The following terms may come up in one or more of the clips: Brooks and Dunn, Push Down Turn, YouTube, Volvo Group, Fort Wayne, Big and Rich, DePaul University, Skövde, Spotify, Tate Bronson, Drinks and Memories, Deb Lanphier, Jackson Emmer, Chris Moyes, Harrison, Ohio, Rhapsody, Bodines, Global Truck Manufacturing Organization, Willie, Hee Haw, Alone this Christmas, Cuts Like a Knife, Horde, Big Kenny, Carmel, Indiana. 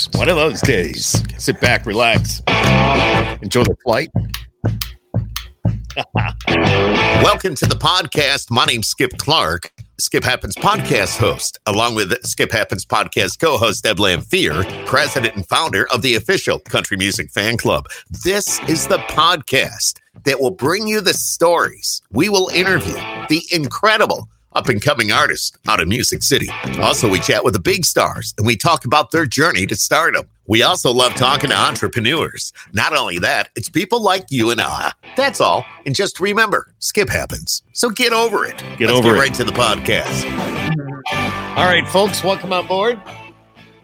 It's one of those days. Sit back, relax, enjoy the flight. Welcome to the podcast. My name's Skip Clark, Skip Happens podcast host, along with Skip Happens podcast co-host Deb Lanphier, president and founder of the official Country Music Fan Club. This is the podcast that will bring you the stories. We will interview the incredible up-and-coming artists out of Music City. Also, we chat with the big stars, and we talk about their journey to stardom. We also love talking to entrepreneurs. Not only that, it's people like you and I. That's all. And just remember, Skip happens. So get over it. Let's get right to the podcast. All right, folks, welcome on board.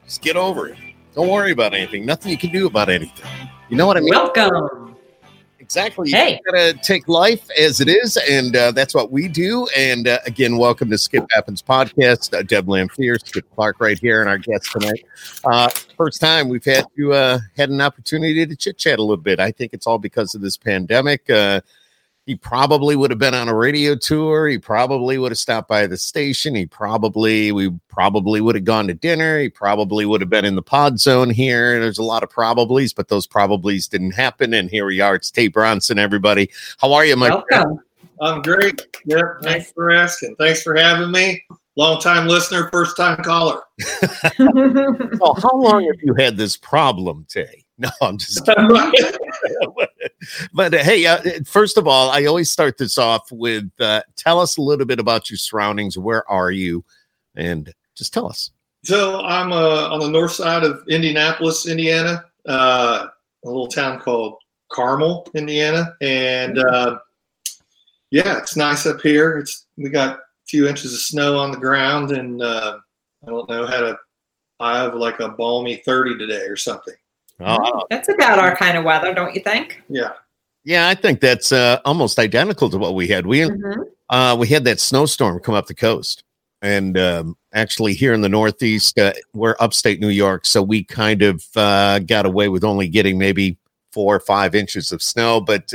Just get over it. Don't worry about anything. Nothing you can do about anything. You know what I mean? Welcome. Exactly. You gotta take life as it is, and that's what we do. And again, welcome to Skip Happens podcast. Deb Lanphier, Skip Clark, right here, and our guest tonight. First time we've had to had an opportunity to chit chat a little bit. I think it's all because of this pandemic. He probably would have been on a radio tour. He probably would have stopped by the station. We probably would have gone to dinner. He probably would have been in the pod zone here. There's a lot of probablys, but those probablys didn't happen. And here we are. It's Tate Bronson, everybody. How are you, my friend? I'm great. Yep. Thanks for asking. Thanks for having me. Long-time listener, first-time caller. Well, how long have you had this problem, Tay? No, I'm just kidding. But hey, first of all, I always start this off with tell us a little bit about your surroundings. Where are you? And just tell us. So I'm on the north side of Indianapolis, Indiana, a little town called Carmel, Indiana. And yeah, it's nice up here. We got a few inches of snow on the ground, and I don't know, I have like a balmy 30 today or something. Oh. That's about our kind of weather, don't you think? Yeah. Yeah, I think that's almost identical to what we had. We had that snowstorm come up the coast. And actually here in the Northeast, we're upstate New York, so we kind of got away with only getting maybe 4 or 5 inches of snow. But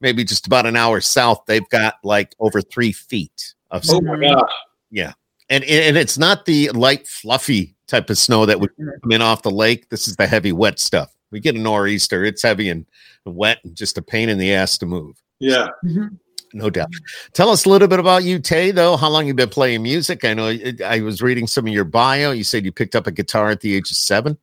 maybe just about an hour south, they've got like over 3 feet of snow. Oh, my God. Yeah. And it's not the light, fluffy type of snow that would come in off the lake. This is the heavy, wet stuff. We get a nor'easter. It's heavy and wet and just a pain in the ass to move. Yeah. Mm-hmm. No doubt. Tell us a little bit about you, Tay, though. How long you been playing music? I know I was reading some of your bio. You said you picked up a guitar at the age of 7,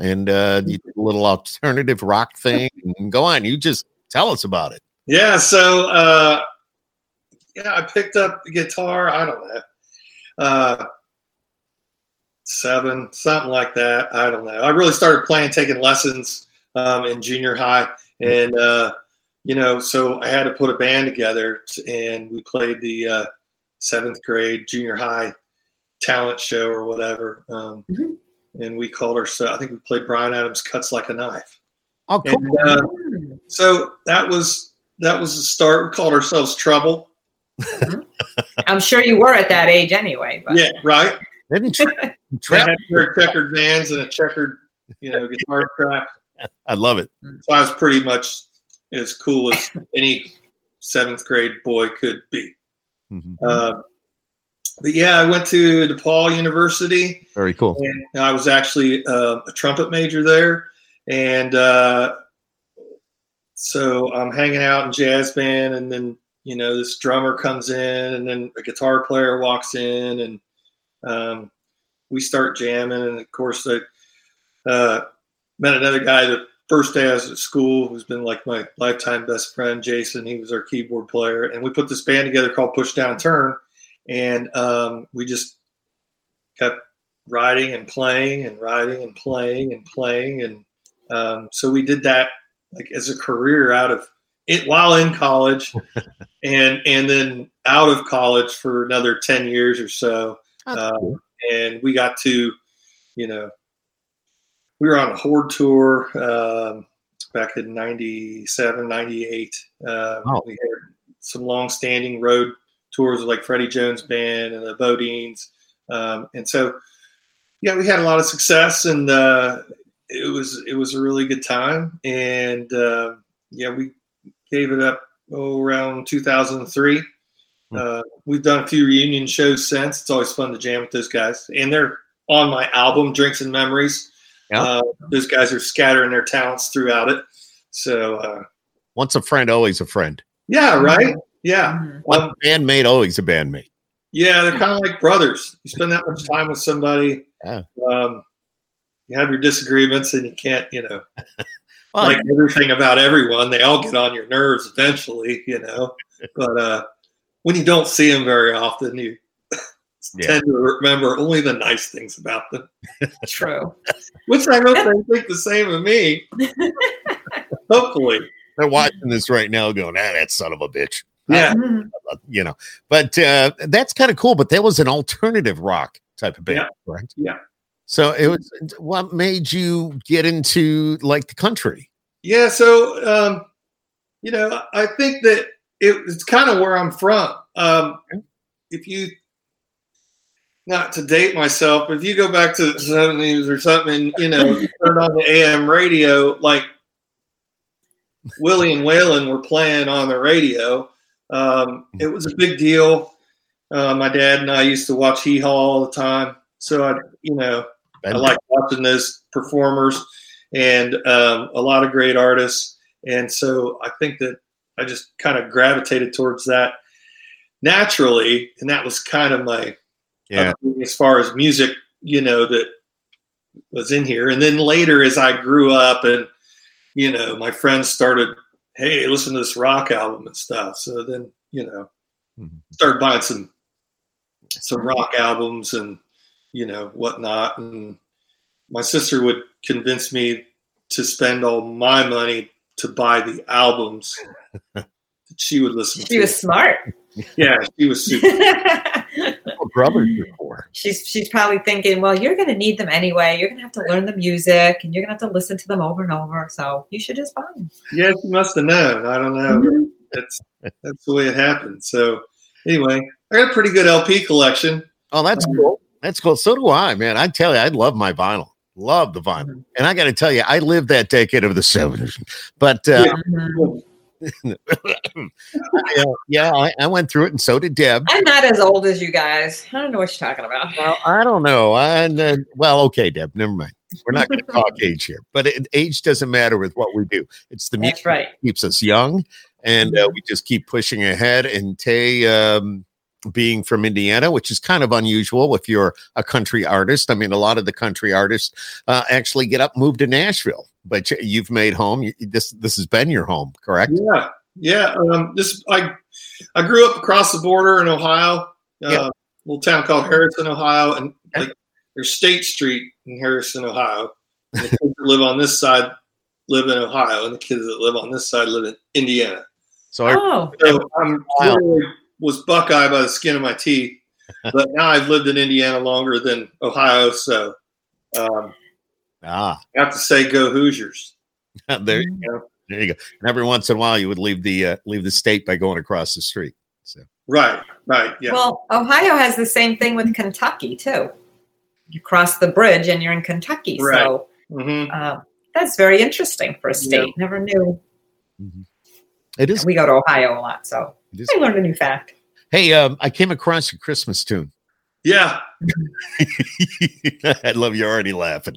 and you did a little alternative rock thing. And go on. You just tell us about it. Yeah, so I picked up the guitar. I don't know. 7, something like that. I don't know. I really started playing, taking lessons in junior high. And, so I had to put a band together, and we played the 7th grade junior high talent show or whatever. And we called ourselves, I think we played Brian Adams' Cuts Like a Knife. Oh, cool. And, so that was the start. We called ourselves Trouble. I'm sure you were at that age anyway. But. Yeah, right. I had checkered bands and a checkered, guitar strap. I love it. So I was pretty much as cool as any 7th grade boy could be. Mm-hmm. But yeah, I went to DePaul University. Very cool. And I was actually a trumpet major there, and so I'm hanging out in jazz band, and then this drummer comes in, and then a guitar player walks in, and we start jamming. And of course I met another guy the first day I was at school who's been like my lifetime best friend, Jason. He was our keyboard player, and we put this band together called Push Down Turn, and we just kept writing and playing and writing and playing and playing, and so we did that like as a career out of it while in college, and then out of college for another 10 years or so. And we got to, we were on a Horde tour back in 97, 98. We had some long-standing road tours with like Freddie Jones Band and the Bodines. And so, yeah, we had a lot of success, and it was a really good time. And, we gave it up around 2003. We've done a few reunion shows since. It's always fun to jam with those guys, and they're on my album Drinks and Memories. Yeah. Those guys are scattering their talents throughout it. So once a friend, always a friend. Yeah, right? Yeah. One bandmate, always a bandmate. Yeah, they're kind of like brothers. You spend that much time with somebody. Yeah. You have your disagreements and you can't, you know, well, like everything about everyone. They all get on your nerves eventually, you know. But when you don't see them very often, you tend to remember only the nice things about them. True. Which I hope they think the same of me. Hopefully. They're watching this right now going, ah, that son of a bitch. Yeah. You know, but that's kind of cool. But that was an alternative rock type of band, right? Yeah. So it was, what made you get into like the country? Yeah. So, you know, I think that it's kind of where I'm from. If you, not to date myself, but if you go back to the 70s or something, you know, you turn on the AM radio, like, Willie and Waylon were playing on the radio. It was a big deal. My dad and I used to watch Hee Haw all the time. So I like watching those performers and a lot of great artists. And so I think that I just kind of gravitated towards that naturally. And that was kind of my, as far as music, you know, that was in here. And then later as I grew up and, you know, my friends started, hey, listen to this rock album and stuff. So then, you know, started buying some rock albums and, you know, whatnot. And my sister would convince me to spend all my money to buy the albums that she would listen to. She was smart. Yeah, she was super. She's probably thinking, well, you're going to need them anyway. You're going to have to learn the music, and you're going to have to listen to them over and over. So you should just buy them. Yeah, she must have known. I don't know. Mm-hmm. That's the way it happened. So anyway, I got a pretty good LP collection. Oh, that's cool. That's cool. So do I, man. I tell you, I love my vinyl. Love the vinyl. Mm-hmm. And I got to tell you, I lived that decade of the 70s. But I went through it, and so did Deb. I'm not as old as you guys. I don't know what you're talking about. Well, I don't know. Okay, Deb, never mind. We're not going to talk age here, but age doesn't matter with what we do. It's the music that keeps us young, and we just keep pushing ahead. And Tay, being from Indiana, which is kind of unusual if you're a country artist. I mean, a lot of the country artists actually get up, move to Nashville. But you've made home. This has been your home, correct? Yeah. I grew up across the border in Ohio, a little town called Harrison, Ohio, and like there's State Street in Harrison, Ohio. And the kids that live on this side live in Ohio, and the kids that live on this side live in Indiana. So I really was Buckeye by the skin of my teeth, but now I've lived in Indiana longer than Ohio, so. I have to say, go Hoosiers. There you go. There you go. And every once in a while, you would leave the state by going across the street. So right, yeah. Well, Ohio has the same thing with Kentucky too. You cross the bridge and you're in Kentucky. Right. So that's very interesting for a state. Yeah. Never knew. Mm-hmm. It is. And we go to Ohio a lot, so I learned a new fact. Hey, I came across a Christmas tune. Yeah. I love you already laughing.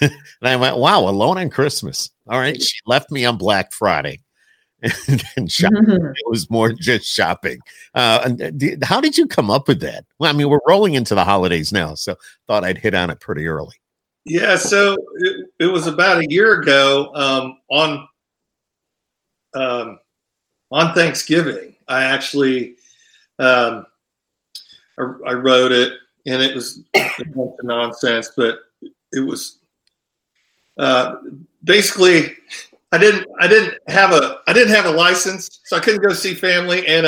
And I went, wow, Alone on Christmas. All right. She left me on Black Friday. And shopping. It was more just shopping. How did you come up with that? Well, I mean, we're rolling into the holidays now, so thought I'd hit on it pretty early. Yeah. So it was about a year ago on Thanksgiving. I actually I wrote it, and it was nonsense, but it was basically I didn't have a license, so I couldn't go see family. And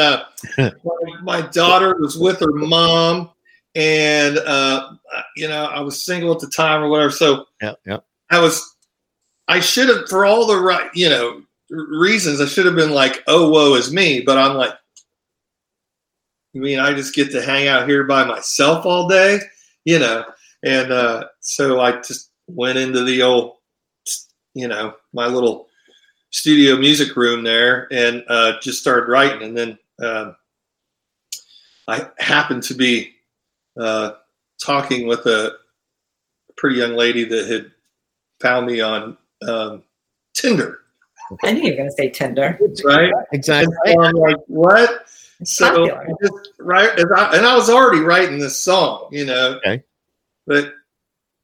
my daughter was with her mom, and you know, I was single at the time or whatever. So I should have, for all the right, you know, reasons, I should have been like, oh, woe is me, but I'm like, I mean, I just get to hang out here by myself all day, you know? And so I just went into the old, you know, my little studio music room there and just started writing. And then I happened to be talking with a pretty young lady that had found me on Tinder. I knew you were going to say Tinder. Right? Exactly. And I'm like, what? It's so I just, right, and I was already writing this song, you know. Okay. But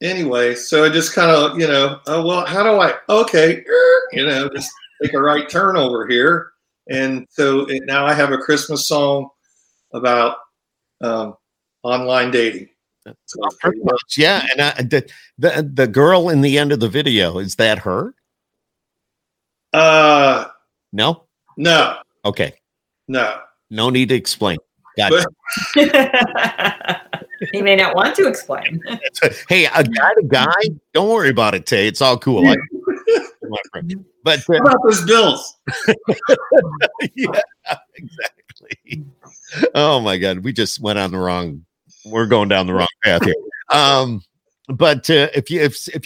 anyway, so I just kind of, you know, oh, well, how do I, okay, you know, just take a right turn over here. And so now I have a Christmas song about online dating. So yeah, and the girl in the end of the video, is that her? No? No. Okay. No. No need to explain. Gotcha. He may not want to explain. Hey, I got a guy. Don't worry about it, Tay. It's all cool. But how about those bills? Yeah, exactly. Oh my God, we just went on the wrong. We're going down the wrong path here. But if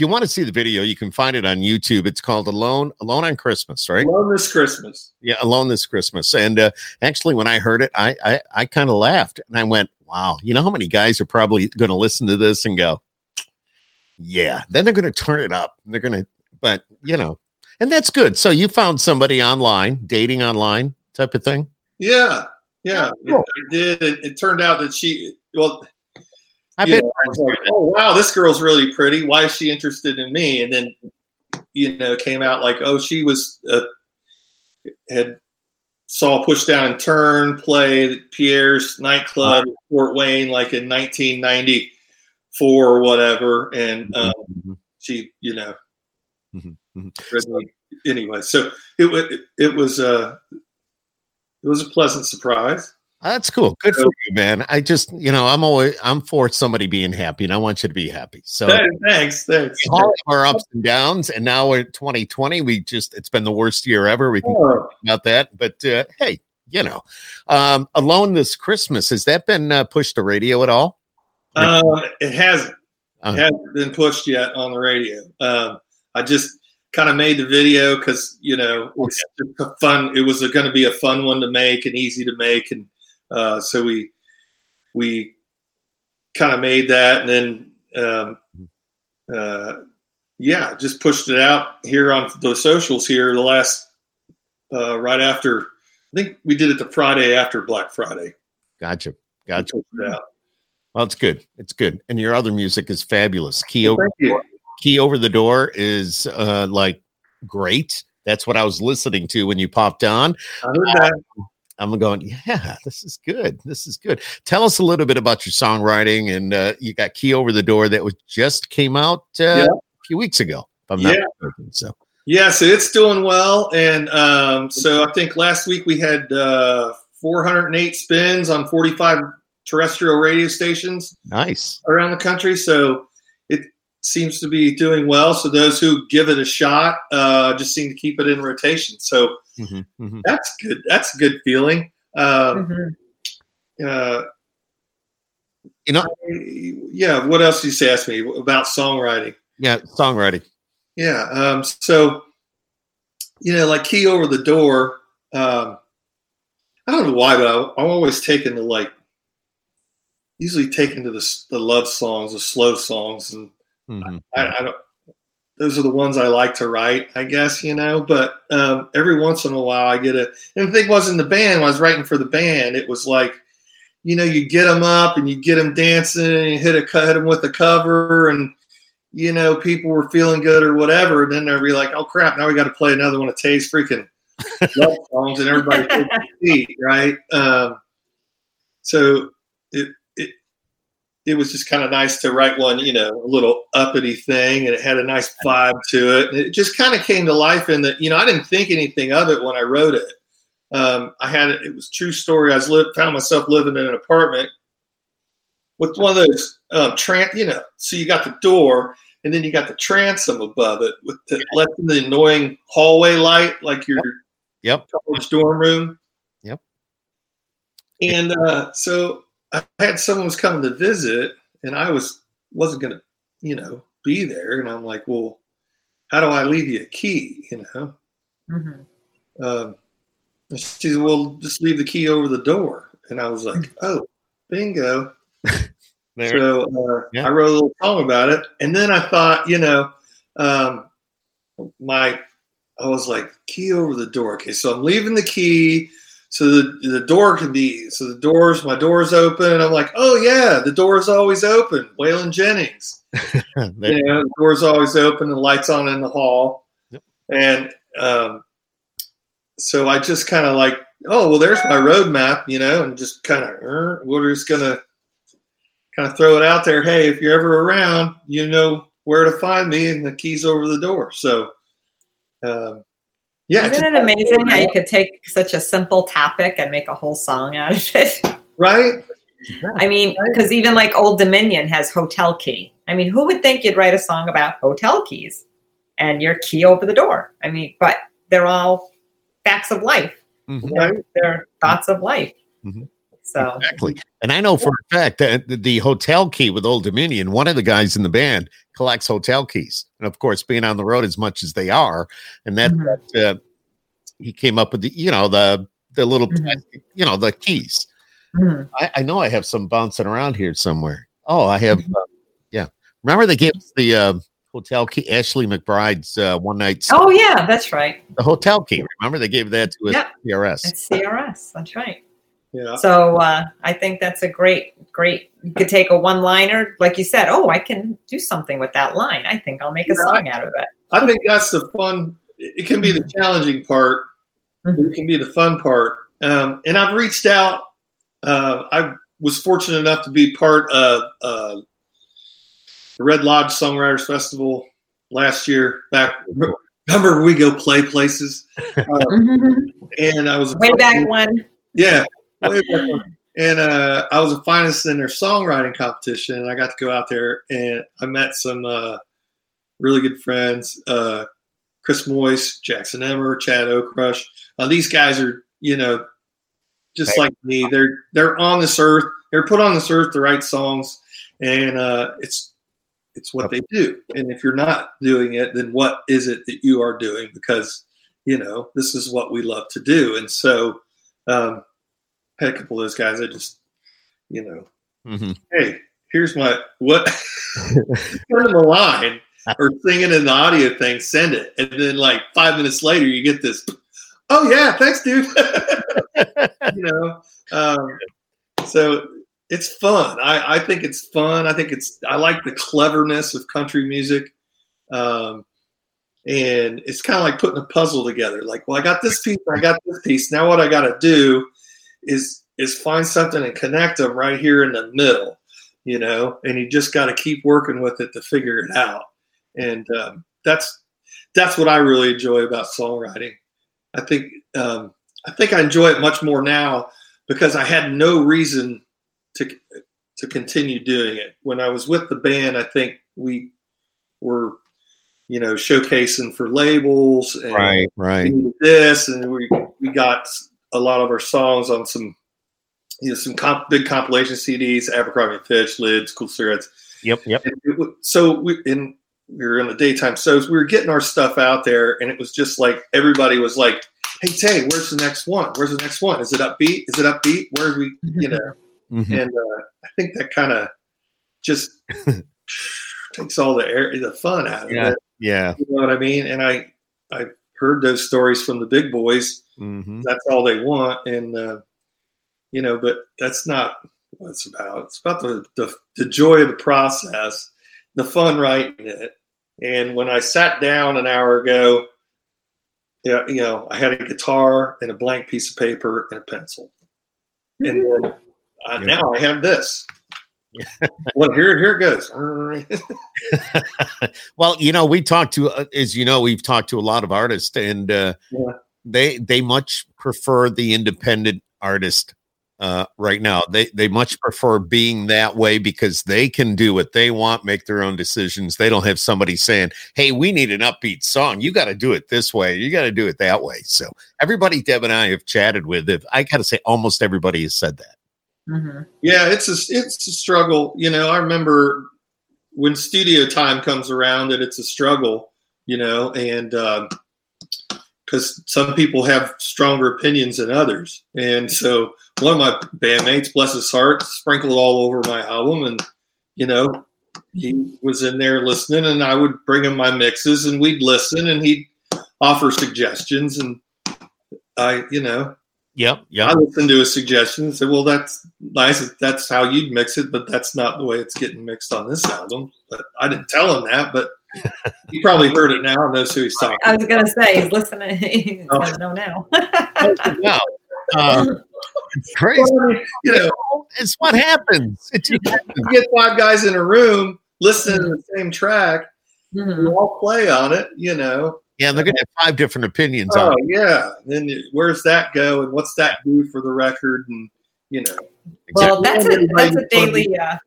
you want to see the video, you can find it on YouTube. It's called Alone on Christmas, right? Alone this Christmas. Yeah, Alone this Christmas. And actually, when I heard it, I kind of laughed and I went, "Wow!" You know how many guys are probably going to listen to this and go, "Yeah." Then they're going to turn it up. They're going to, but you know, and that's good. So you found somebody online, dating online type of thing. Yeah, cool. I did. It turned out that she well. I was like, oh wow, this girl's really pretty. Why is she interested in me? And then, you know, came out like, oh, she was saw Push Down Turn play at Pierre's nightclub in Fort Wayne, like in 1994 or whatever. And she, you know, anyway. So it was a pleasant surprise. That's cool. Good for you, man. I just, you know, I'm for somebody being happy, and I want you to be happy. So thanks. All of our ups and downs, and now we're 2020. It's been the worst year ever. We can talk about that, but hey, you know, Alone this Christmas, has that been pushed to radio at all? It hasn't. It hasn't been pushed yet on the radio. I just kind of made the video because you know it's fun. It was going to be a fun one to make and easy to make and. So we kind of made that and then, just pushed it out here on the socials here the last, right after, I think we did it the Friday after Black Friday. Gotcha. Well, it's good. And your other music is fabulous. Key Over the Door is, like great. That's what I was listening to when you popped on. I heard that. I'm going, yeah, this is good. Tell us a little bit about your songwriting, and you got Key Over the Door that just came out a few weeks ago. If I'm not mistaken, so it's doing well, and so I think last week we had 408 spins on 45 terrestrial radio stations. Nice. Around the country, so it seems to be doing well. So those who give it a shot just seem to keep it in rotation. So. Mm-hmm. That's good. That's a good feeling. You know, what else did you ask me about songwriting? Yeah. Songwriting. Yeah. So, you know, like Key Over the Door, I don't know why, but I'm always taken to the love songs, the slow songs. And I don't, those are the ones I like to write, I guess, you know, but every once in a while I get and the thing was in the band, when I was writing for the band, it was like, you know, you get them up and you get them dancing and you hit them with a cover and, you know, people were feeling good or whatever. And then they'd be like, oh crap, now we got to play another one of Tay's freaking love songs and everybody takes a seat, right? So it was just kind of nice to write one, you know, a little uppity thing, and it had a nice vibe to it. And it just kind of came to life in that, you know, I didn't think anything of it when I wrote it. It was a true story. I was found myself living in an apartment with one of those, you know, so you got the door and then you got the transom above it with the annoying hallway light, like your college dorm room. Yep. And so I had someone was coming to visit, and I wasn't going to, you know, be there. And I'm like, well, how do I leave you a key, you know? Mm-hmm. She said, well, just leave the key over the door. And I was like, oh, bingo. I wrote a little song about it. And then I thought, you know, I was like, key over the door. Okay, so I'm leaving the key so the door can be, so my door's open. I'm like, oh yeah, the door's always open. Waylon Jennings. The door's always open, the lights on in the hall. Yep. And so I just kind of like, oh, well, there's my road map, you know, and just kind of, we're just going to kind of throw it out there. Hey, if you're ever around, you know where to find me, and the key's over the door. So, yeah. Isn't it amazing how you could take such a simple topic and make a whole song out of it? Right. I mean, because even like Old Dominion has hotel key. I mean, who would think you'd write a song about hotel keys and your key over the door? I mean, but they're all facts of life. Mm-hmm. They're thoughts of life. Mm-hmm. So exactly. And I know for a fact that the hotel key with Old Dominion, one of the guys in the band collects hotel keys. And of course, being on the road as much as they are. And that, mm-hmm. He came up with the, you know, the little, mm-hmm. you know, the keys. Mm-hmm. I know I have some bouncing around here somewhere. Oh, I have. Mm-hmm. Yeah. Remember they gave us the hotel key, Ashley McBride's one night. Oh yeah, that's right. The hotel key. Remember they gave that to us. Yep. CRS. It's CRS. That's right. Yeah. So I think that's a great. You could take a one-liner, like you said. Oh, I can do something with that line. I think I'll make a song out of it. I think that's the fun. It can be the challenging part. Mm-hmm. It can be the fun part. And I've reached out. I was fortunate enough to be part of the Red Lodge Songwriters Festival last year. Back. Remember, we go play places. And I was way back when. Yeah. And I was a finalist in their songwriting competition, and I got to go out there and I met some really good friends, Chris Moyes, Jackson Emmer, Chad Oakrush. These guys are, you know, just like me. They're on this earth. They're put on this earth to write songs, and it's what they do. And if you're not doing it, then what is it that you are doing? Because, you know, this is what we love to do. And so had a couple of those guys. I just, you know, hey, here's my what. Turn the line or singing an audio thing. Send it, and then like 5 minutes later, you get this. Oh yeah, thanks, dude. You know, so it's fun. I think it's fun. I like the cleverness of country music, and it's kind of like putting a puzzle together. Like, well, I got this piece. Now what I got to do is find something and connect them right here in the middle, you know, and you just got to keep working with it to figure it out. And that's what I really enjoy about songwriting. I think I enjoy it much more now because I had no reason to continue doing it. When I was with the band, I think we were, you know, showcasing for labels and right. this, and we got a lot of our songs on some, you know, some big compilation CDs, Abercrombie & Fitch, Lids, Cool Cigarettes. Yep. We were in the daytime, so we were getting our stuff out there, and it was just like everybody was like, "Hey, Tay, where's the next one? Where's the next one? Is it upbeat? Is it upbeat? Where are we?" You know, and I think that kind of just takes all the air, the fun out of it. Yeah, you know what I mean. And I heard those stories from the big boys. Mm-hmm. That's all they want, and you know, but that's not what it's about. It's about the joy of the process, the fun writing it. And when I sat down an hour ago, you know, I had a guitar and a blank piece of paper and a pencil, and then now I have this. Well, here it goes. Well, you know, we talked to, as you know, we've talked to a lot of artists, and they much prefer the independent artist right now. They much prefer being that way because they can do what they want, make their own decisions. They don't have somebody saying, "Hey, we need an upbeat song. You got to do it this way. You got to do it that way." So everybody Deb and I have chatted with, I got to say, almost everybody has said that. Mm-hmm. Yeah, it's a struggle. You know, I remember when studio time comes around that it's a struggle, you know, and because some people have stronger opinions than others. And so one of my bandmates, bless his heart, sprinkled all over my album. And, you know, he was in there listening, and I would bring him my mixes, and we'd listen, and he'd offer suggestions, and I, you know, yep. I listened to his suggestions and said, well, that's nice. That's how you'd mix it, but that's not the way it's getting mixed on this album. But I didn't tell him that, but he probably heard it now and knows who he's talking about. I was going to say, he's listening. He's going to know now. Wow. It's crazy. You know, it's what happens. It just happens. You get five guys in a room listening to the same track. Mm-hmm. You all play on it, you know. Yeah, they're going to have five different opinions on it. Oh, yeah. Then where's that go? And what's that do for the record? And, you know. Well, that's a daily, yeah.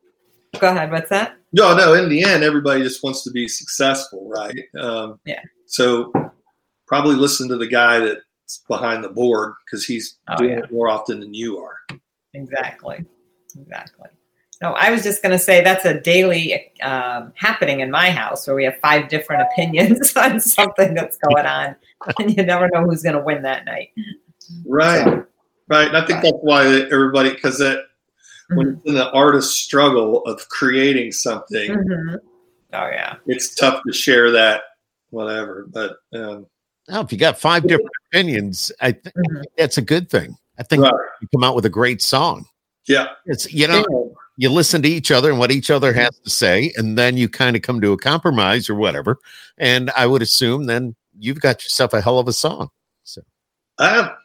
Go ahead. What's that? No. In the end, everybody just wants to be successful, right? Yeah. So probably listen to the guy that's behind the board because he's doing it more often than you are. Exactly. No, I was just going to say that's a daily happening in my house where we have five different opinions on something that's going on, and you never know who's going to win that night. Right, so, right. And I think that's why everybody, because that when it's in the artist's struggle of creating something, it's tough to share that, whatever. But if you got five different opinions, I think that's a good thing. I think you come out with a great song. Yeah, it's you listen to each other and what each other has to say, and then you kind of come to a compromise or whatever. And I would assume then you've got yourself a hell of a song. So,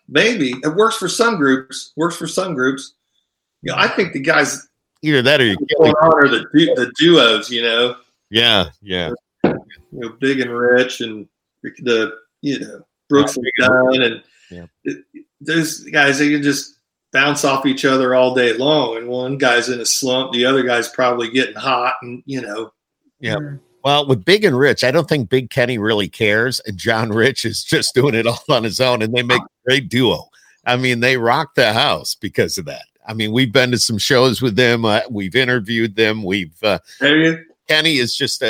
maybe it works for some groups. You know, I think the guys either that or you or the duos. You know, yeah. You know, Big and Rich and the Brooks and Dunn and those guys. They can just bounce off each other all day long, and one guy's in a slump, the other guy's probably getting hot, and well, with Big and Rich, I don't think Big Kenny really cares, and John Rich is just doing it all on his own, and they make a great duo. I mean, they rock the house because of that. I mean, we've been to some shows with them, we've interviewed them, Kenny is just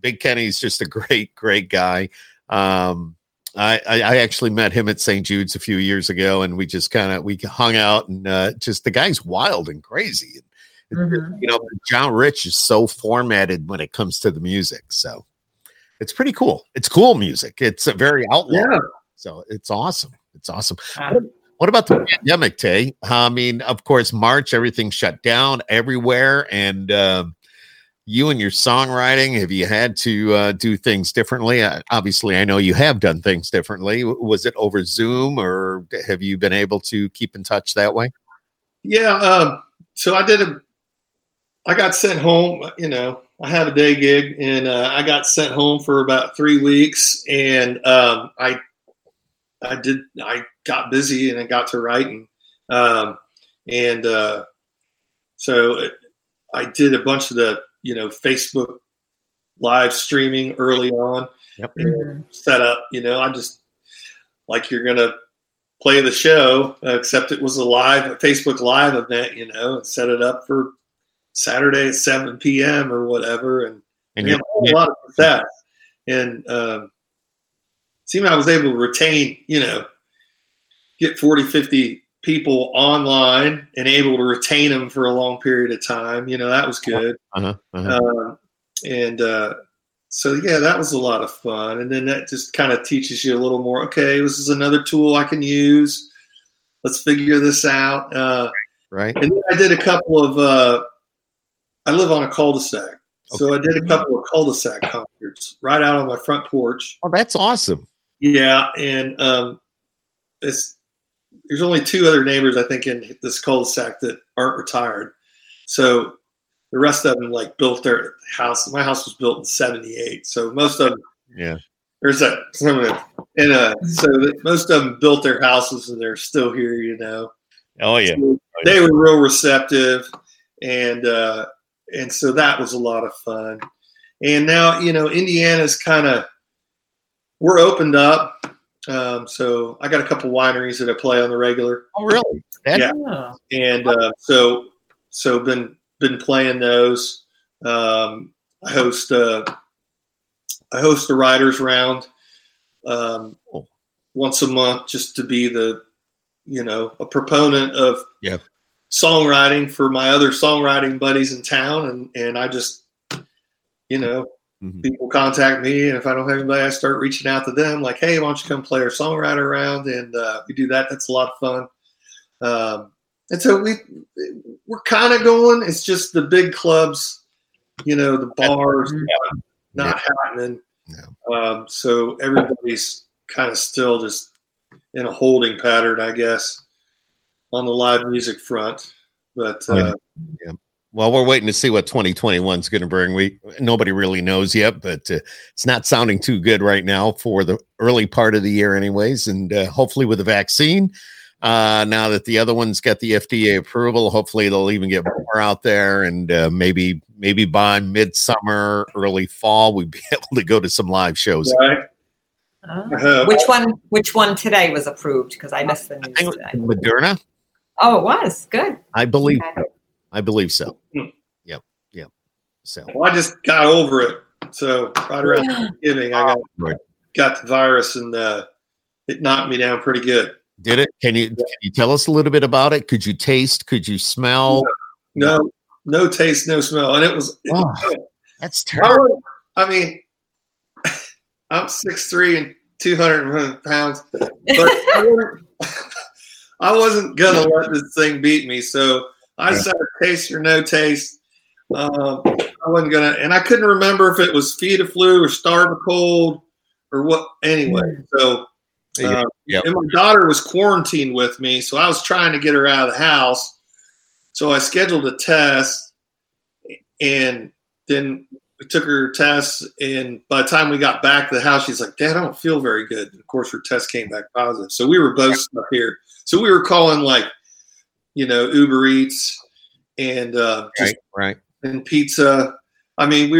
Big Kenny's just a great guy. I actually met him at St. Jude's a few years ago, and we just we hung out, and just the guy's wild and crazy. And, John Rich is so formatted when it comes to the music. So it's pretty cool. It's cool music. It's a very outlaw. Yeah. So it's awesome. What about the pandemic, Tay? I mean, of course, March, everything shut down everywhere. And, you and your songwriting, have you had to do things differently? Obviously, I know you have done things differently. Was it over Zoom, or have you been able to keep in touch that way? Yeah. So I got sent home, I had a day gig, and I got sent home for about 3 weeks, and I got busy, and I got to writing. So I did a bunch of the Facebook live streaming early on, set up, I just, like, you're going to play the show, except it was a Facebook live event, and set it up for Saturday at 7 p.m. or whatever. And we had a lot of success. And seemed I was able to retain, get 40, 50 people online and able to retain them for a long period of time. That was good. So yeah, that was a lot of fun. And then that just kind of teaches you a little more, okay, this is another tool I can use. Let's figure this out. Right. And then I did a couple of, I live on a cul-de-sac. Okay. So I did a couple of cul-de-sac concerts right out on my front porch. Oh, that's awesome. Yeah. And, there's only two other neighbors, I think, in this cul-de-sac that aren't retired. So the rest of them built their house. My house was built in 78. So most of them, most of them built their houses and they're still here, Oh yeah. So they were real receptive. And so that was a lot of fun. And now, Indiana's we're opened up. So I got a couple wineries that I play on the regular. Oh, really? Yeah. And so been playing those. I host the Riders Round once a month, just to be a proponent of songwriting for my other songwriting buddies in town, and I just you know, people contact me, and if I don't have anybody, I start reaching out to them like, hey, why don't you come play our songwriter around? And we do that. That's a lot of fun. And so we're kind of going. It's just the big clubs, you know, the bars, not happening. Yeah. So everybody's kind of still just in a holding pattern, I guess, on the live music front. But well, we're waiting to see what 2021 is going to bring. Nobody really knows yet, but it's not sounding too good right now for the early part of the year anyways. And hopefully with the vaccine, now that the other one's got the FDA approval, hopefully they'll even get more out there. And maybe by midsummer, early fall, we'd be able to go to some live shows. Right. Which one today was approved? Because I missed the news today. Moderna. Oh, it was good. I believe so. Yep. So I just got over it. So right around Thanksgiving, I got the virus, and it knocked me down pretty good. Did it? Can you tell us a little bit about it? Could you taste? Could you smell? No taste, no smell, and it was. Oh, that's terrible. I mean, I'm 6'3" and 200 pounds, but I wasn't going to let this thing beat me. So I decided taste or no taste. I wasn't going to, and I couldn't remember if it was feed a flu or starve a cold or what. Anyway, so and my daughter was quarantined with me, so I was trying to get her out of the house. So I scheduled a test, and then took her tests, and by the time we got back to the house, she's like, Dad, I don't feel very good. And of course, her test came back positive. So we were both stuck here. So we were calling, like, you know, Uber Eats and and pizza. I mean, I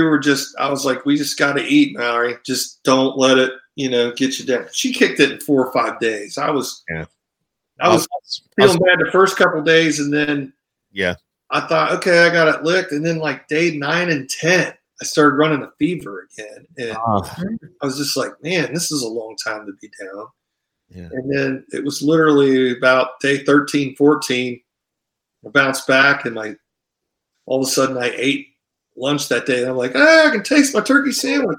was like, we just got to eat, Mallory. Just don't let it, you know, get you down. She kicked it in 4 or 5 days. I was feeling bad the first couple of days, and then I thought, okay, I got it licked. And then like day 9 and 10, I started running a fever again, and I was just like, man, this is a long time to be down. Yeah. And then it was literally about day 13, 14, I bounced back, and all of a sudden I ate lunch that day, and I'm like, I can taste my turkey sandwich.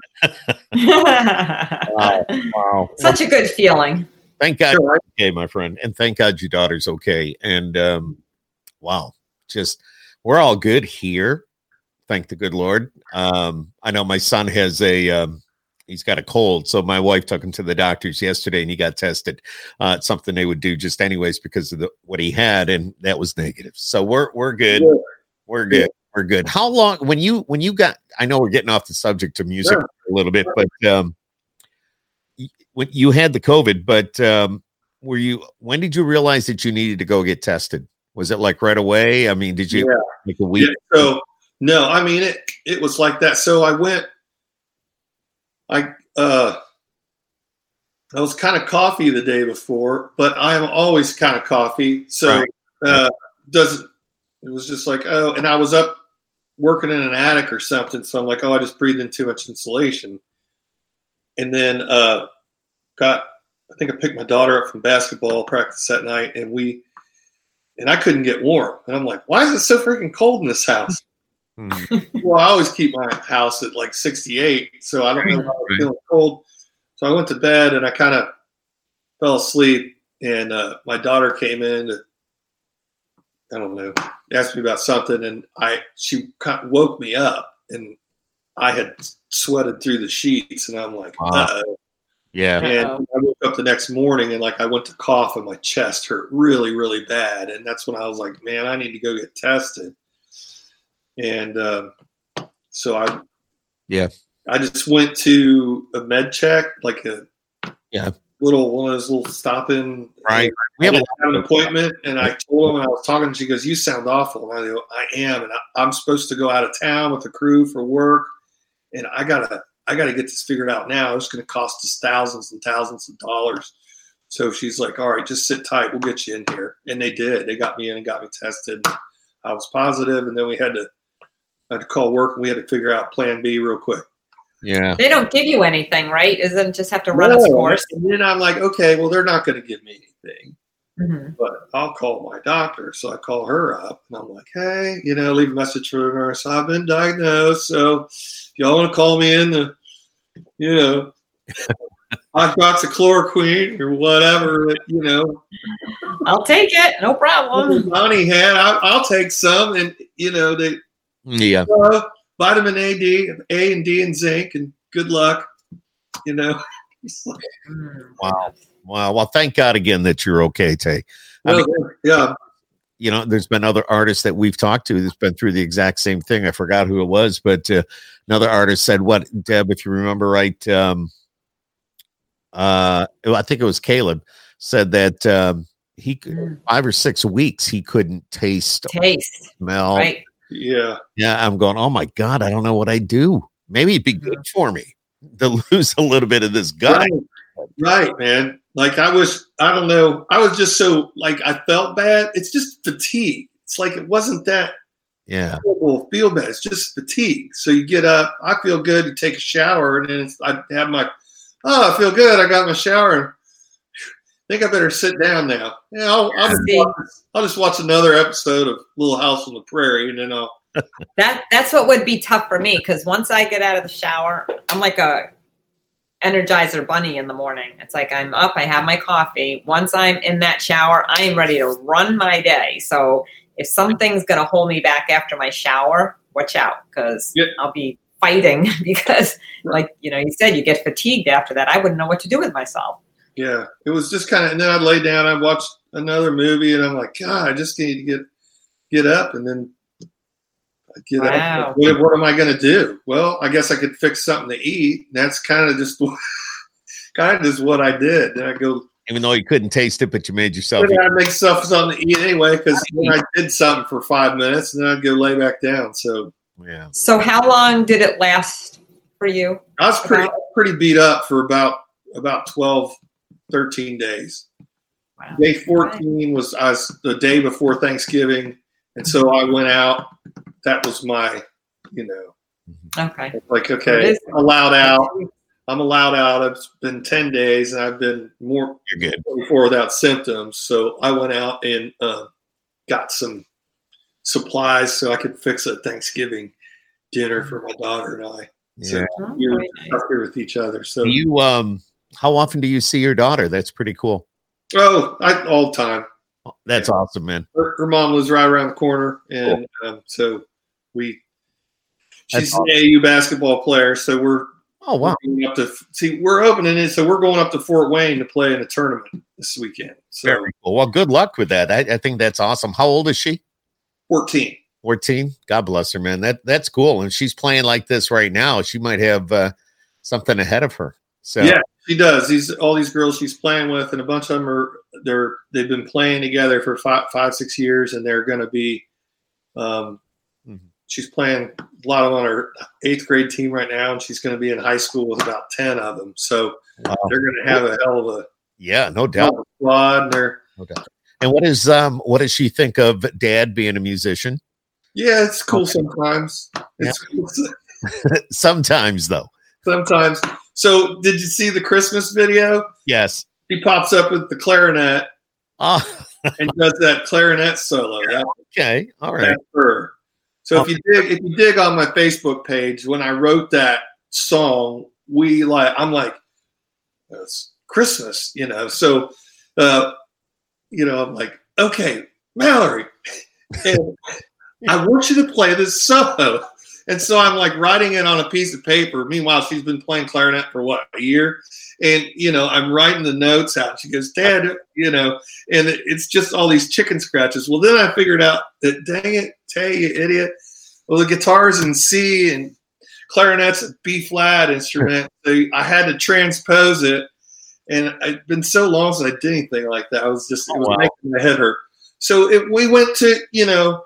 Wow. Such a good feeling. Thank God you're okay, my friend, and thank God your daughter's okay. And we're all good here. Thank the good Lord. I know my son has he's got a cold. So my wife took him to the doctors yesterday, and he got tested. It's something they would do just anyways because of what he had. And that was negative. So we're good. Yeah. We're good. Yeah. We're good. How long, when you got, I know we're getting off the subject of music a little bit, but when you had the COVID, but when did you realize that you needed to go get tested? Was it like right away? I mean, did you like a week? Yeah, no, I mean, it was like that. So I went, I was kind of coffee the day before, but I am always kind of coffee. So, it was just like, and I was up working in an attic or something. So I'm like, I just breathed in too much insulation. And then, I think I picked my daughter up from basketball practice that night, and I couldn't get warm. And I'm like, why is it so freaking cold in this house? Well, I always keep my house at like 68, so I don't know why I'm feeling cold. So I went to bed, and I kind of fell asleep, and my daughter came in to, I don't know, asked me about something, and she woke me up, and I had sweated through the sheets, and I'm like, uh-oh. Yeah. And I woke up the next morning, and like I went to cough, and my chest hurt really, really bad, and that's when I was like, man, I need to go get tested. And so I just went to a med check, like a little one of those little stop-in. Right. We had an appointment, and I told him, I was talking, and she goes, "You sound awful." And I go, "I am, and I'm supposed to go out of town with the crew for work, and I gotta get this figured out now. It's gonna cost us thousands and thousands of dollars." So she's like, "All right, just sit tight. We'll get you in here." And they did. They got me in and got me tested. I was positive, and then I had to call work, and we had to figure out plan B real quick. Yeah. They don't give you anything, right? Isn't it just have to run its course? And then I'm like, okay, well, they're not going to give me anything, but I'll call my doctor. So I call her up, and I'm like, hey, you know, leave a message for her. So I've been diagnosed. So y'all want to call me in the, you know, hydroxychloroquine or whatever, you know. I'll take it. No problem. Money had. I'll take some. And, you know, they. Yeah. Vitamin A, D, A and D and zinc, and good luck. You know. Wow. Wow. Well, thank God again that you're okay, Tay. Well, I mean, yeah. You know, there's been other artists that we've talked to that's been through the exact same thing. I forgot who it was, but another artist said, what, Deb, if you remember right, I think it was Caleb, said that he 5 or 6 weeks he couldn't taste, smell. Right. Yeah. Yeah, I'm going, oh, my God, I don't know what I do. Maybe it'd be good for me to lose a little bit of this guy. Right, man. Like I was just so like, I felt bad. It's just fatigue. It's like, it wasn't that feel bad. It's just fatigue. So you get up, I feel good, you take a shower, and then I have my, I feel good. I got my shower. I think I better sit down now. Yeah, I'll just watch another episode of Little House on the Prairie, and then I'll. That's what would be tough for me, because once I get out of the shower, I'm like a Energizer bunny in the morning. It's like I'm up, I have my coffee. Once I'm in that shower, I am ready to run my day. So if something's going to hold me back after my shower, watch out, because I'll be fighting because, like, you know, you said you get fatigued after that. I wouldn't know what to do with myself. Yeah, it was just kind of, and then I'd lay down, I'd watch another movie, and I'm like, God, I just need to get up, and then up. Like, what am I going to do? Well, I guess I could fix something to eat. That's kind of just what I did. Then I go, even though you couldn't taste it, but you made yourself. I make stuff something to eat anyway, because I did something for 5 minutes, and then I'd go lay back down. So yeah. So how long did it last for you? I was pretty beat up for about 12, 13 days. Wow. Day 14 was the day before Thanksgiving, and so I went out. That was my, you know, I'm allowed out. It's been 10 days and I've been more before without symptoms. So I went out and got some supplies so I could fix a Thanksgiving dinner for my daughter and I. Yeah. So we're here with each other. So you, how often do you see your daughter? That's pretty cool. Oh, all the time. That's awesome, man. Her mom lives right around the corner. And cool. She's an AAU basketball player. So we're, we're opening it. So we're going up to Fort Wayne to play in a tournament this weekend. So. Very cool. Well, good luck with that. I think that's awesome. How old is she? 14. 14. God bless her, man. That's cool. And she's playing like this right now. She might have something ahead of her. So yeah, she does. All these girls she's playing with, and a bunch of them they've been playing together for five, 6 years, and they're going to be. She's playing a lot of on her 8th grade team right now, and she's going to be in high school with about 10 of them. So they're going to have a hell of a no doubt squad. And what does she think of Dad being a musician? Yeah, it's cool sometimes. It's cool. Sometimes though. Sometimes. So did you see the Christmas video? Yes. He pops up with the clarinet and does that clarinet solo. Right? Okay. All right. So if you dig on my Facebook page, when I wrote that song, I'm like, it's Christmas, you know? So, you know, I'm like, okay, Mallory, I want you to play this solo. And so I'm like writing it on a piece of paper. Meanwhile, she's been playing clarinet for a year. And, you know, I'm writing the notes out. She goes, Dad, you know, and it's just all these chicken scratches. Well, then I figured out that, dang it, Tay, you idiot. Well, the guitar's in C and clarinet's a B-flat instrument. So I had to transpose it. And I'd been so long since I did anything like that. It was making my head hurt. So we went to, you know,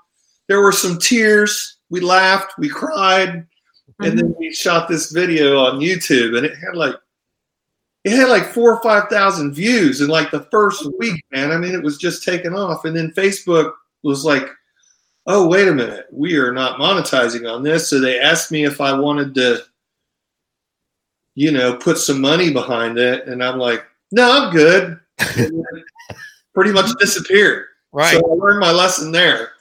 there were some tears. We laughed, we cried, and then we shot this video on YouTube, and it had like 4,000 or 5,000 views in like the first week, man. I mean, it was just taking off. And then Facebook was like, oh, wait a minute, we are not monetizing on this. So they asked me if I wanted to, you know, put some money behind it. And I'm like, no, I'm good. Pretty much disappeared. Right. So I learned my lesson there.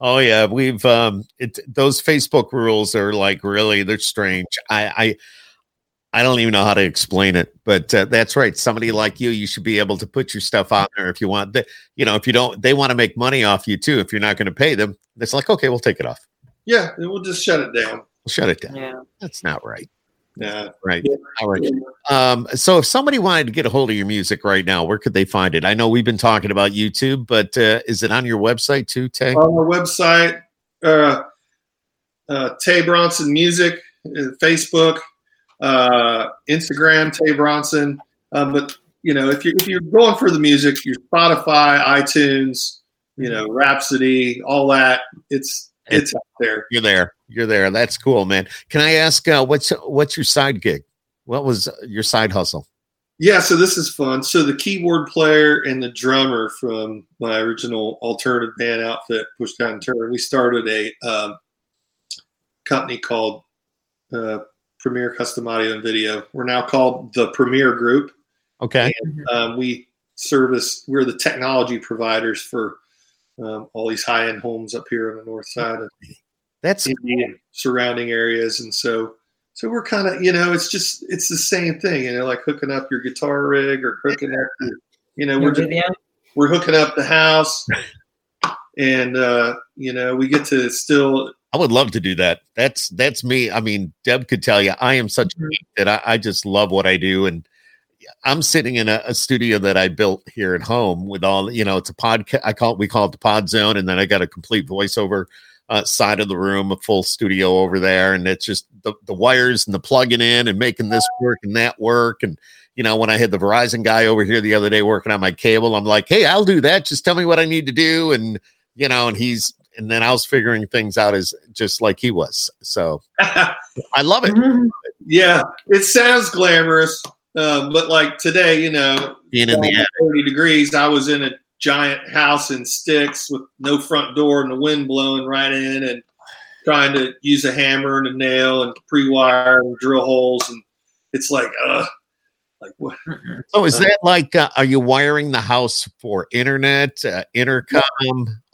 Oh yeah, we've those Facebook rules are like really, they're strange. I don't even know how to explain it, but that's right. Somebody like you, you should be able to put your stuff out there if you want. If you don't, they want to make money off you too. If you're not going to pay them, it's like, okay, we'll take it off. Yeah, we'll just shut it down. Yeah. That's not right. Yeah. Right. Yeah. All right. Yeah. So if somebody wanted to get a hold of your music right now, where could they find it? I know we've been talking about YouTube, but is it on your website too, Tay? On our website, Tay Bronson Music, Facebook, Instagram, Tay Bronson. But if you're going for the music, your Spotify, iTunes, Rhapsody, all that, it's out there. You're there. That's cool, man. Can I ask what's your side gig? What was your side hustle? Yeah, so this is fun. So the keyboard player and the drummer from my original alternative band outfit, Push Down Turn, we started a company called Premier Custom Audio and Video. We're now called the Premier Group. Okay. And, we're the technology providers for all these high-end homes up here on the north side of that's Indiana, cool. Surrounding areas, and so we're kind of it's the same thing, like hooking up your guitar rig or hooking up we're hooking up the house, and we get to still. I would love to do that. That's me. I mean, Deb could tell you I am such a geek that I just love what I do, and I'm sitting in a studio that I built here at home with all, it's a podcast. We call it the pod zone. And then I got a complete voiceover side of the room, a full studio over there. And it's just the wires and the plugging in and making this work and that work. And, when I had the Verizon guy over here the other day working on my cable, I'm like, hey, I'll do that. Just tell me what I need to do. And, and then I was figuring things out as just like he was. So I love it. Yeah. It sounds glamorous. But like today, being in the attic, 30 degrees, I was in a giant house in sticks with no front door and the wind blowing right in, and trying to use a hammer and a nail and pre-wire and drill holes. And it's like, what? So is that like, are you wiring the house for internet, intercom,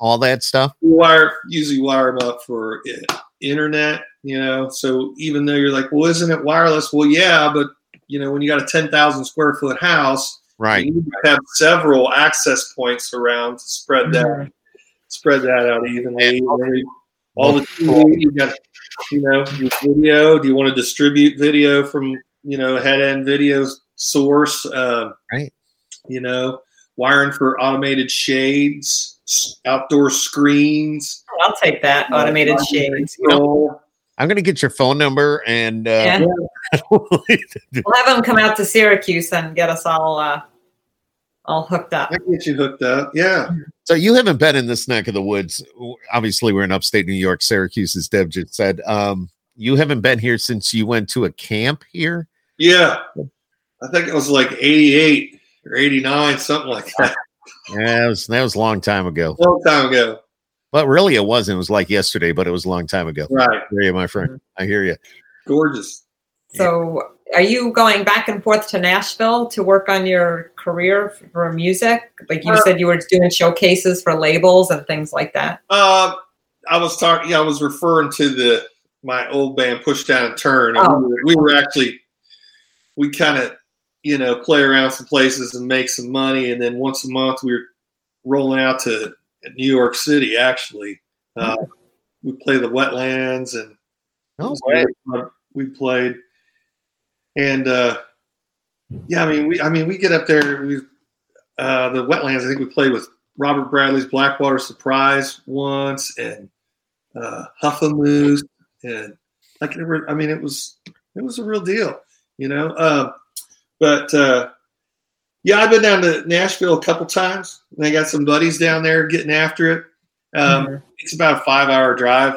all that stuff? Usually wire them up for internet, so even though you're like, well, isn't it wireless? Well, yeah, but. When you got a 10,000 square foot house, right? You have several access points around to spread that out evenly. All the TV, you got, your video. Do you want to distribute video from head end video source? Right. Wiring for automated shades, outdoor screens. Oh, I'll take that automated shades. I'm going to get your phone number and we'll have them come out to Syracuse and get us all hooked up. I can get you hooked up. Yeah. So you haven't been in this neck of the woods. Obviously we're in upstate New York, Syracuse, as Deb just said. You haven't been here since you went to a camp here. Yeah. I think it was like 88 or 89, something like that. Yeah. That was a long time ago. Well, really, it wasn't. It was like yesterday, but it was a long time ago. Right. I hear you, my friend. I hear you. Gorgeous. So are you going back and forth to Nashville to work on your career for music? Like you said, you were doing showcases for labels and things like that. I was referring to my old band, Push Down and Turn. Oh. We kind of, play around some places and make some money. And then once a month, we were rolling out to New York City, actually. We play the Wetlands, and we played. And we get up there. We the Wetlands. I think we played with Robert Bradley's Blackwater Surprise once, and Huffamoose, and it was a real deal, Yeah, I've been down to Nashville a couple times. I got some buddies down there getting after it. It's about a 5-hour drive.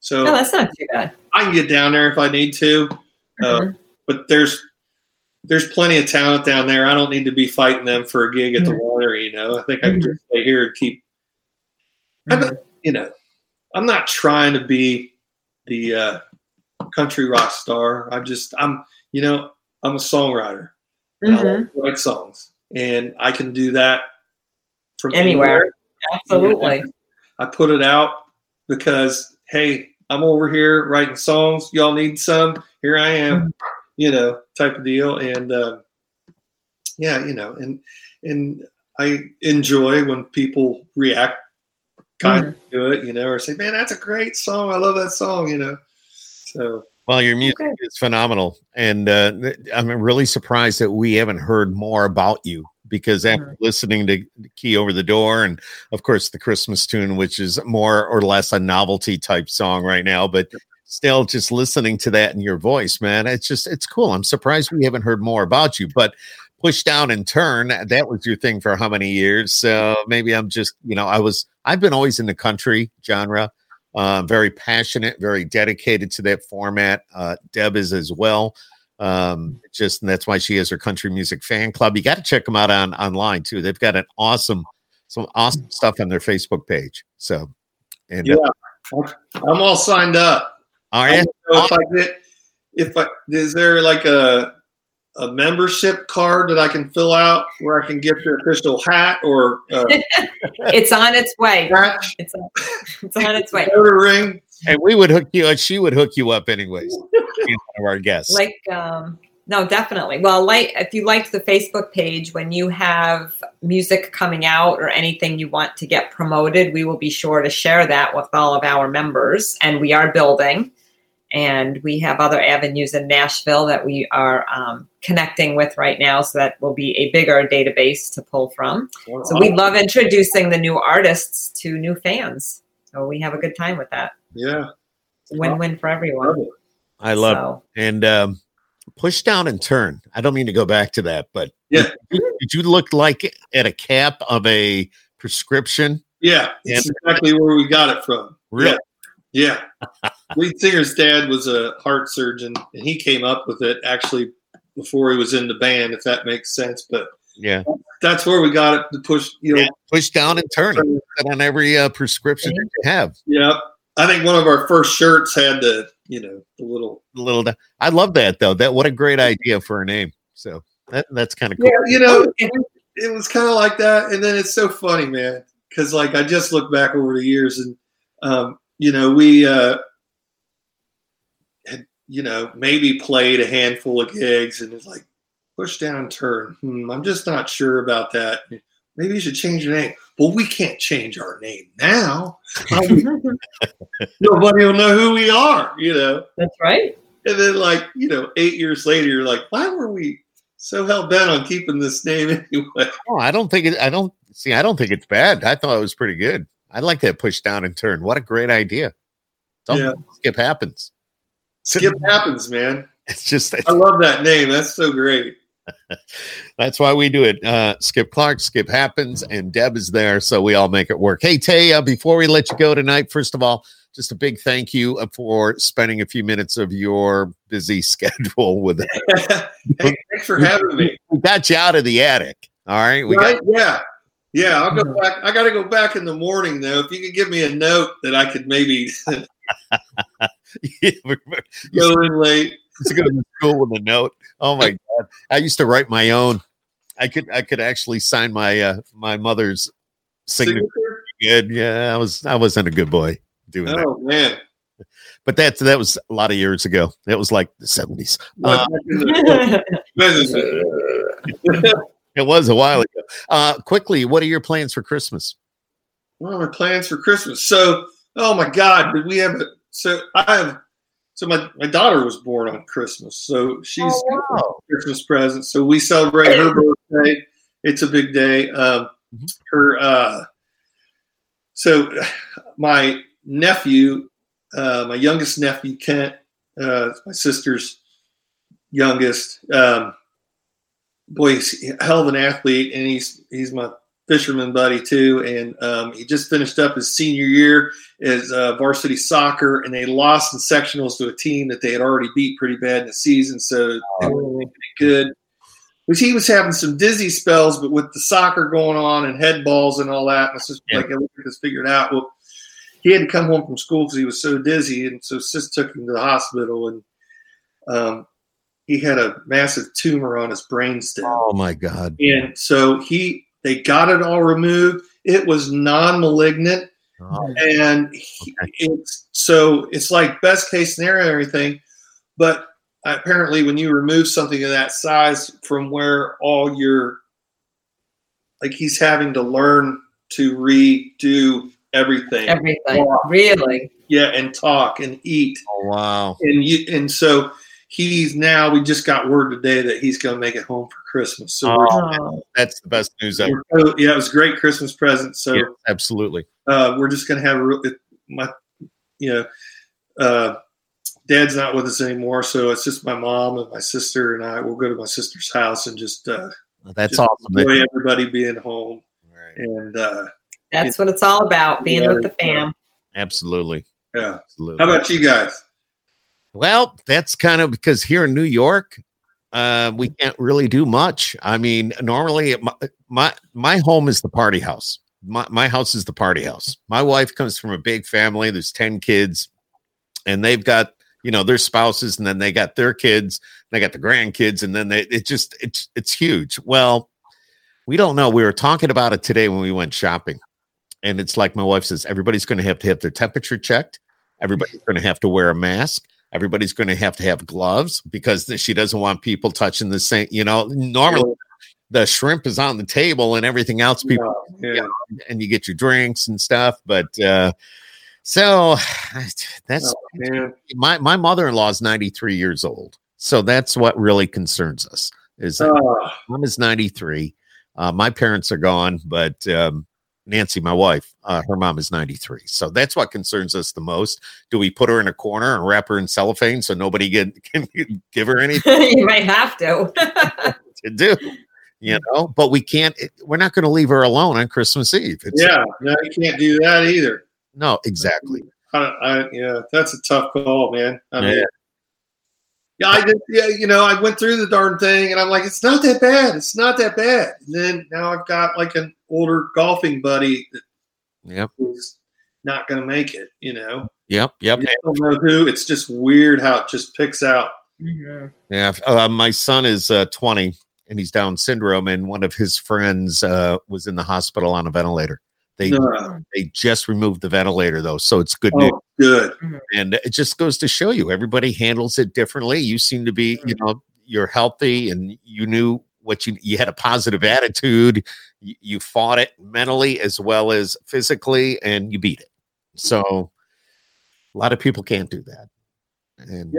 So that's not too bad. I can get down there if I need to. But there's plenty of talent down there. I don't need to be fighting them for a gig at the water, I think I can just stay here and keep I'm not trying to be the country rock star. I'm a songwriter. I write songs, and I can do that from anywhere. Absolutely. I put it out because, hey, I'm over here writing songs. Y'all need some. Here I am, you know, type of deal. And yeah, you know, and I enjoy when people react kind of to it, you know, or say, man, that's a great song. I love that song, you know. So. Well, your music is phenomenal. And I'm really surprised that we haven't heard more about you, because after listening to Key Over the Door and, of course, the Christmas tune, which is more or less a novelty type song right now, but still just listening to that in your voice, man, it's just, it's cool. I'm surprised we haven't heard more about you, but Push Down and Turn, that was your thing for how many years? So maybe I'm just, you know, I've been always in the country genre. Very passionate, very dedicated to that format. Deb is as well. And that's why she has her country music fan club. You got to check them out online too. They've got some awesome stuff on their Facebook page. So, and yeah, I'm all signed up. All right. Is there like a membership card that I can fill out where I can get your official hat or it's on its way. It's on its way. Ring. And we would hook you up. She would hook you up anyways. One of our guests. Like, no, definitely. Well, if you liked the Facebook page, when you have music coming out or anything you want to get promoted, we will be sure to share that with all of our members, and we are building. And we have other avenues in Nashville that we are connecting with right now. So that will be a bigger database to pull from. Wow. So we love introducing the new artists to new fans. So we have a good time with that. Yeah. Win-win for everyone. I love it. And Push Down and Turn. I don't mean to go back to that, but yeah. Did you look like at a cap of a prescription? Yeah. That's exactly where we got it from. Really? Yeah. Yeah. Lead singer's dad was a heart surgeon, and he came up with it actually before he was in the band, if that makes sense. But yeah, that's where we got it to push, you know, Push Down and Turn on every prescription that you have. Yeah. I think one of our first shirts had the, you know, the little, I love that though. What a great idea for a name. So that's kind of cool. Yeah, you know, it was kind of like that. And then it's so funny, man. Cause like, I just look back over the years and, you know, we had, you know, maybe played a handful of gigs, and it's like Push Down Turn. I'm just not sure about that. Maybe you should change your name. Well, we can't change our name now. Nobody will know who we are, you know. That's right. And then, like, you know, 8 years later, you're like, why were we so hell bent on keeping this name anyway? Oh, I don't think it's bad. I thought it was pretty good. I like that Push Down and Turn. What a great idea. Skip happens. Skip happens, man. I love that name. That's so great. That's why we do it. Skip Clark, Skip Happens, and Deb is there, so we all make it work. Hey, Tay, before we let you go tonight, first of all, just a big thank you for spending a few minutes of your busy schedule with us. Hey, thanks for having me. We got you out of the attic. All right? Yeah, I'll go back. I got to go back in the morning, though. If you could give me a note that I could maybe go in late. Just go to school with a note. Oh my God! I used to write my own. I could actually sign my my mother's signature. Good. Yeah, I wasn't a good boy doing that. Oh man! But that was a lot of years ago. That was like the '70s. It was a while ago. Quickly, what are your plans for Christmas? What are my plans for Christmas? So, oh my God, did we have a, my daughter was born on Christmas. So she's Christmas present. So we celebrate her birthday. It's a big day. So my nephew, my youngest nephew, Kent, my sister's youngest, boy, he's a hell of an athlete, and he's my fisherman buddy too. And he just finished up his senior year as varsity soccer, and they lost in sectionals to a team that they had already beat pretty bad in the season, so they weren't making it good. Which he was having some dizzy spells, but with the soccer going on and head balls and all that, my sister was like, I look at this, figured out. Well, he had to come home from school because he was so dizzy, and so sis took him to the hospital, and he had a massive tumor on his brainstem. Oh my God! And so they got it all removed. It was non-malignant. And it's like best case scenario and everything. But apparently when you remove something of that size from where all your, like, he's having to learn to redo everything. Everything. Walk, really? Yeah. And talk and eat. Oh, wow. And so he's now, we just got word today that he's going to make it home for Christmas. So that's the best news ever. Yeah. It was a great Christmas present. So yeah, absolutely. We're just going to have Dad's not with us anymore, so it's just my mom and my sister and I. We'll go to my sister's house and just that's just awesome. Enjoy everybody being home, right. And that's what it's all about, being with the fam. Absolutely, yeah. Absolutely. How about you guys? Well, that's kind of because here in New York, we can't really do much. I mean, normally my home is the party house. My house is the party house. My wife comes from a big family. There's 10 kids, and they've got, you know, their spouses, and then they got their kids, they got the grandkids, and then it's huge. Well, we don't know. We were talking about it today when we went shopping, and it's like my wife says, everybody's going to have their temperature checked. Everybody's going to have to wear a mask. Everybody's going to have gloves because she doesn't want people touching the same, you know, normally the shrimp is on the table and everything else. People, yeah. You know, and you get your drinks and stuff, but, so that's my mother-in-law is 93 years old. So that's what really concerns us is that mom is 93. My parents are gone, but Nancy, my wife, her mom is 93. So that's what concerns us the most. Do we put her in a corner and wrap her in cellophane so nobody can give her anything? You might have to. To do. You know, but we can't. We're not going to leave her alone on Christmas Eve. No, you can't do that either. No, exactly. That's a tough call, man. I went through the darn thing, and I'm like, it's not that bad. It's not that bad. And then now I've got like an older golfing buddy that is not going to make it, you know? Yep. I don't know who. It's just weird how it just picks out. Yeah. My son is 20, and he's Down syndrome, and one of his friends was in the hospital on a ventilator. They just removed the ventilator, though, so it's good news. Good. And it just goes to show you, everybody handles it differently. You seem to be, you know, you're healthy, and you knew what you had a positive attitude. You fought it mentally as well as physically, and you beat it. So a lot of people can't do that. And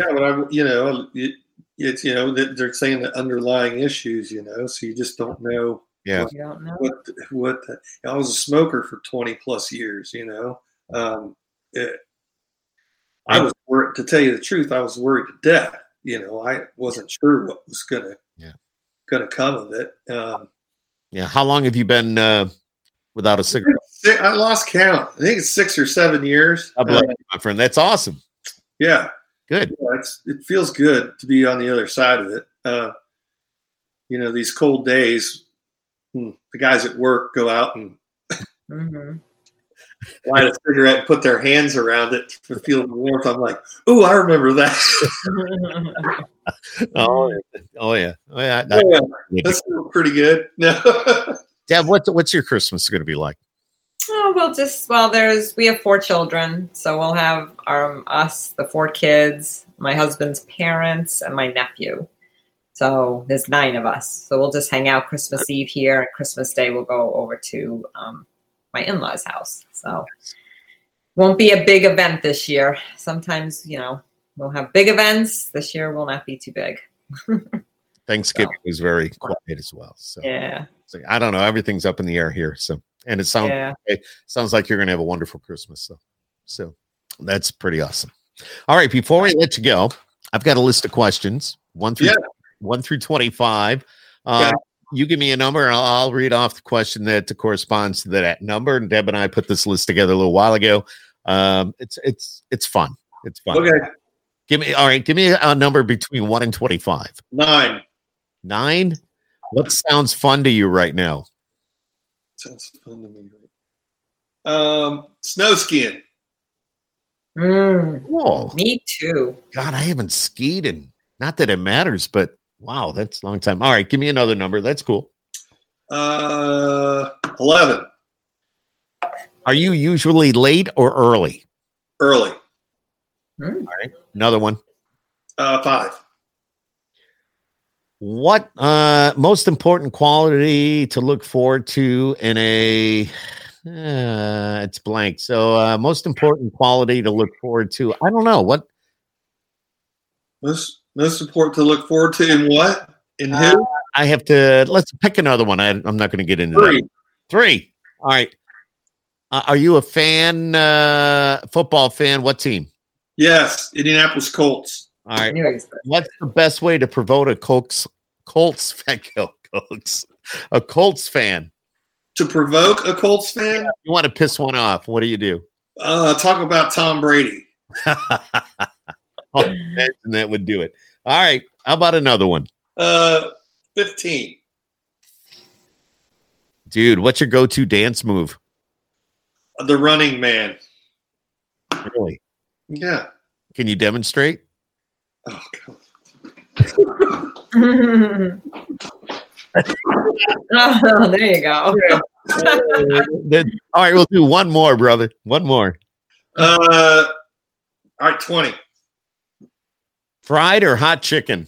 it's, you know, they're saying the underlying issues, you know, so you just don't know. Yeah, you don't know. I was a smoker for 20 plus years, you know. I was worried, to tell you the truth, I was worried to death. You know, I wasn't sure what was gonna come of it. How long have you been without a cigarette? I lost count. I think it's 6 or 7 years. I believe you, my friend. That's awesome. Yeah, good. Yeah, it feels good to be on the other side of it. You know, these cold days. The guys at work go out and light a cigarette and put their hands around it to feel the warmth. I'm like, ooh, I remember that. Oh yeah. That's pretty good. No. Deb, what's your Christmas going to be like? Oh, we have 4 children, so we'll have us, the 4 kids, my husband's parents, and my nephew. So there's 9 of us. So we'll just hang out Christmas Eve here, and Christmas Day we'll go over to my in-laws' house. So won't be a big event this year. Sometimes, you know, we'll have big events. This year will not be too big. Thanksgiving was very quiet as well. So yeah. So, I don't know. Everything's up in the air here. So, and it sounds like you're going to have a wonderful Christmas. So that's pretty awesome. All right. Before I let you go, I've got a list of questions. 1 through 25. You give me a number, and I'll read off the question that corresponds to that number. And Deb and I put this list together a little while ago. It's fun. It's fun. Okay. Give me a number between 1 and 25. 9. 9? What sounds fun to you right now? Sounds fun to me. Snow skiing. Cool. Me too. God, I haven't skied in, not that it matters, but wow, that's a long time. All right, give me another number. That's cool. 11. Are you usually late or early? Early. All right. Another one. 5. What most important quality to look forward to in a it's blank. So most important quality to look forward to. I don't know what. Most important to look forward to in what? In who? I have to. Let's pick another one. I'm not going to get into 3. That. 3. All right. Are you a fan, football fan? What team? Yes, Indianapolis Colts. All right. What's the best way to promote a Colts fan? To provoke a Colts fan? You want to piss one off. What do you do? Talk about Tom Brady. That would do it. All right. How about another one? 15. Dude, what's your go-to dance move? The running man. Really? Yeah. Can you demonstrate? Oh, God. Oh, there you go. All right, we'll do one more, brother. One more. All right, 20. Fried or hot chicken?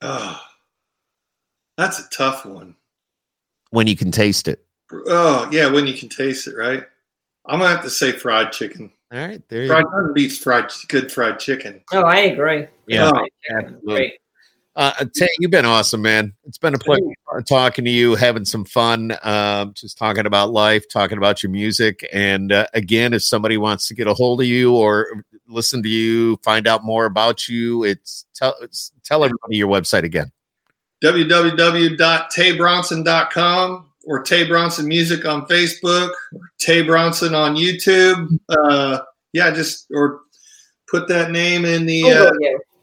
Oh, that's a tough one. When you can taste it. Oh, yeah, when you can taste it, right? I'm going to have to say fried chicken. All right. There you go. Beats good fried chicken. Oh, I agree. Yeah. Great. Tay, you've been awesome, man. It's been a pleasure talking to you, having some fun, just talking about life, talking about your music. And again, if somebody wants to get a hold of you or listen to you, find out more about you, tell everybody your website again. www.taybronson.com. Or Tay Bronson Music on Facebook, or Tay Bronson on YouTube. Or put that name in the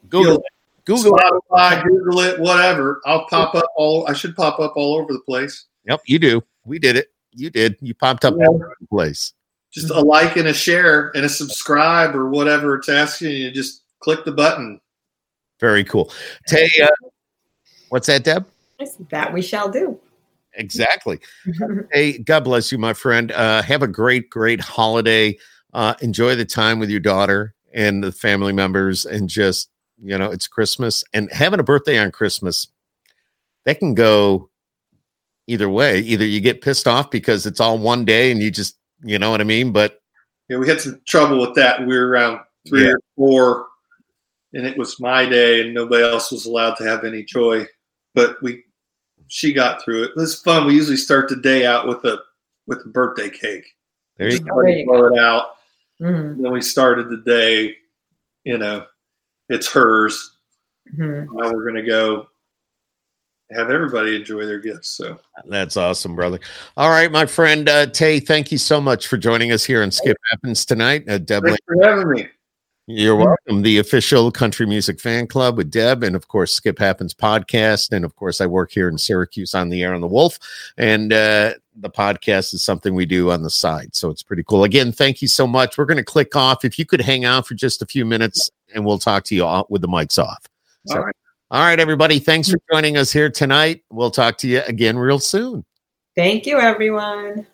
Google it, whatever. I'll pop up I should pop up all over the place. Yep, you do. We did it. You did. You popped up all over the place. Just a like and a share and a subscribe or whatever it's asking you. Just click the button. Very cool. Tay, what's that, Deb? That we shall do. Exactly. Hey, God bless you, my friend. Have a great, great holiday. Enjoy the time with your daughter and the family members, and just, it's Christmas, and having a birthday on Christmas, that can go either way. Either you get pissed off because it's all one day and you just, you know what I mean? But yeah, we had some trouble with that. We were around 3 or 4 and it was my day and nobody else was allowed to have any joy, but she got through it. It was fun. We usually start the day out with a birthday cake. There you go. Blow it out. Mm-hmm. Then we started the day. It's hers. Mm-hmm. Now we're gonna go have everybody enjoy their gifts. So that's awesome, brother. All right, my friend Tay, thank you so much for joining us here on Skip Happens tonight. Deb, thanks for having me. You're welcome. The official Country Music Fan Club with Deb and, of course, Skip Happens podcast. And, of course, I work here in Syracuse on the Air on the Wolf. And the podcast is something we do on the side. So it's pretty cool. Again, thank you so much. We're going to click off. If you could hang out for just a few minutes and we'll talk to you all with the mics off. So, all right, everybody. Thanks for joining us here tonight. We'll talk to you again real soon. Thank you, everyone.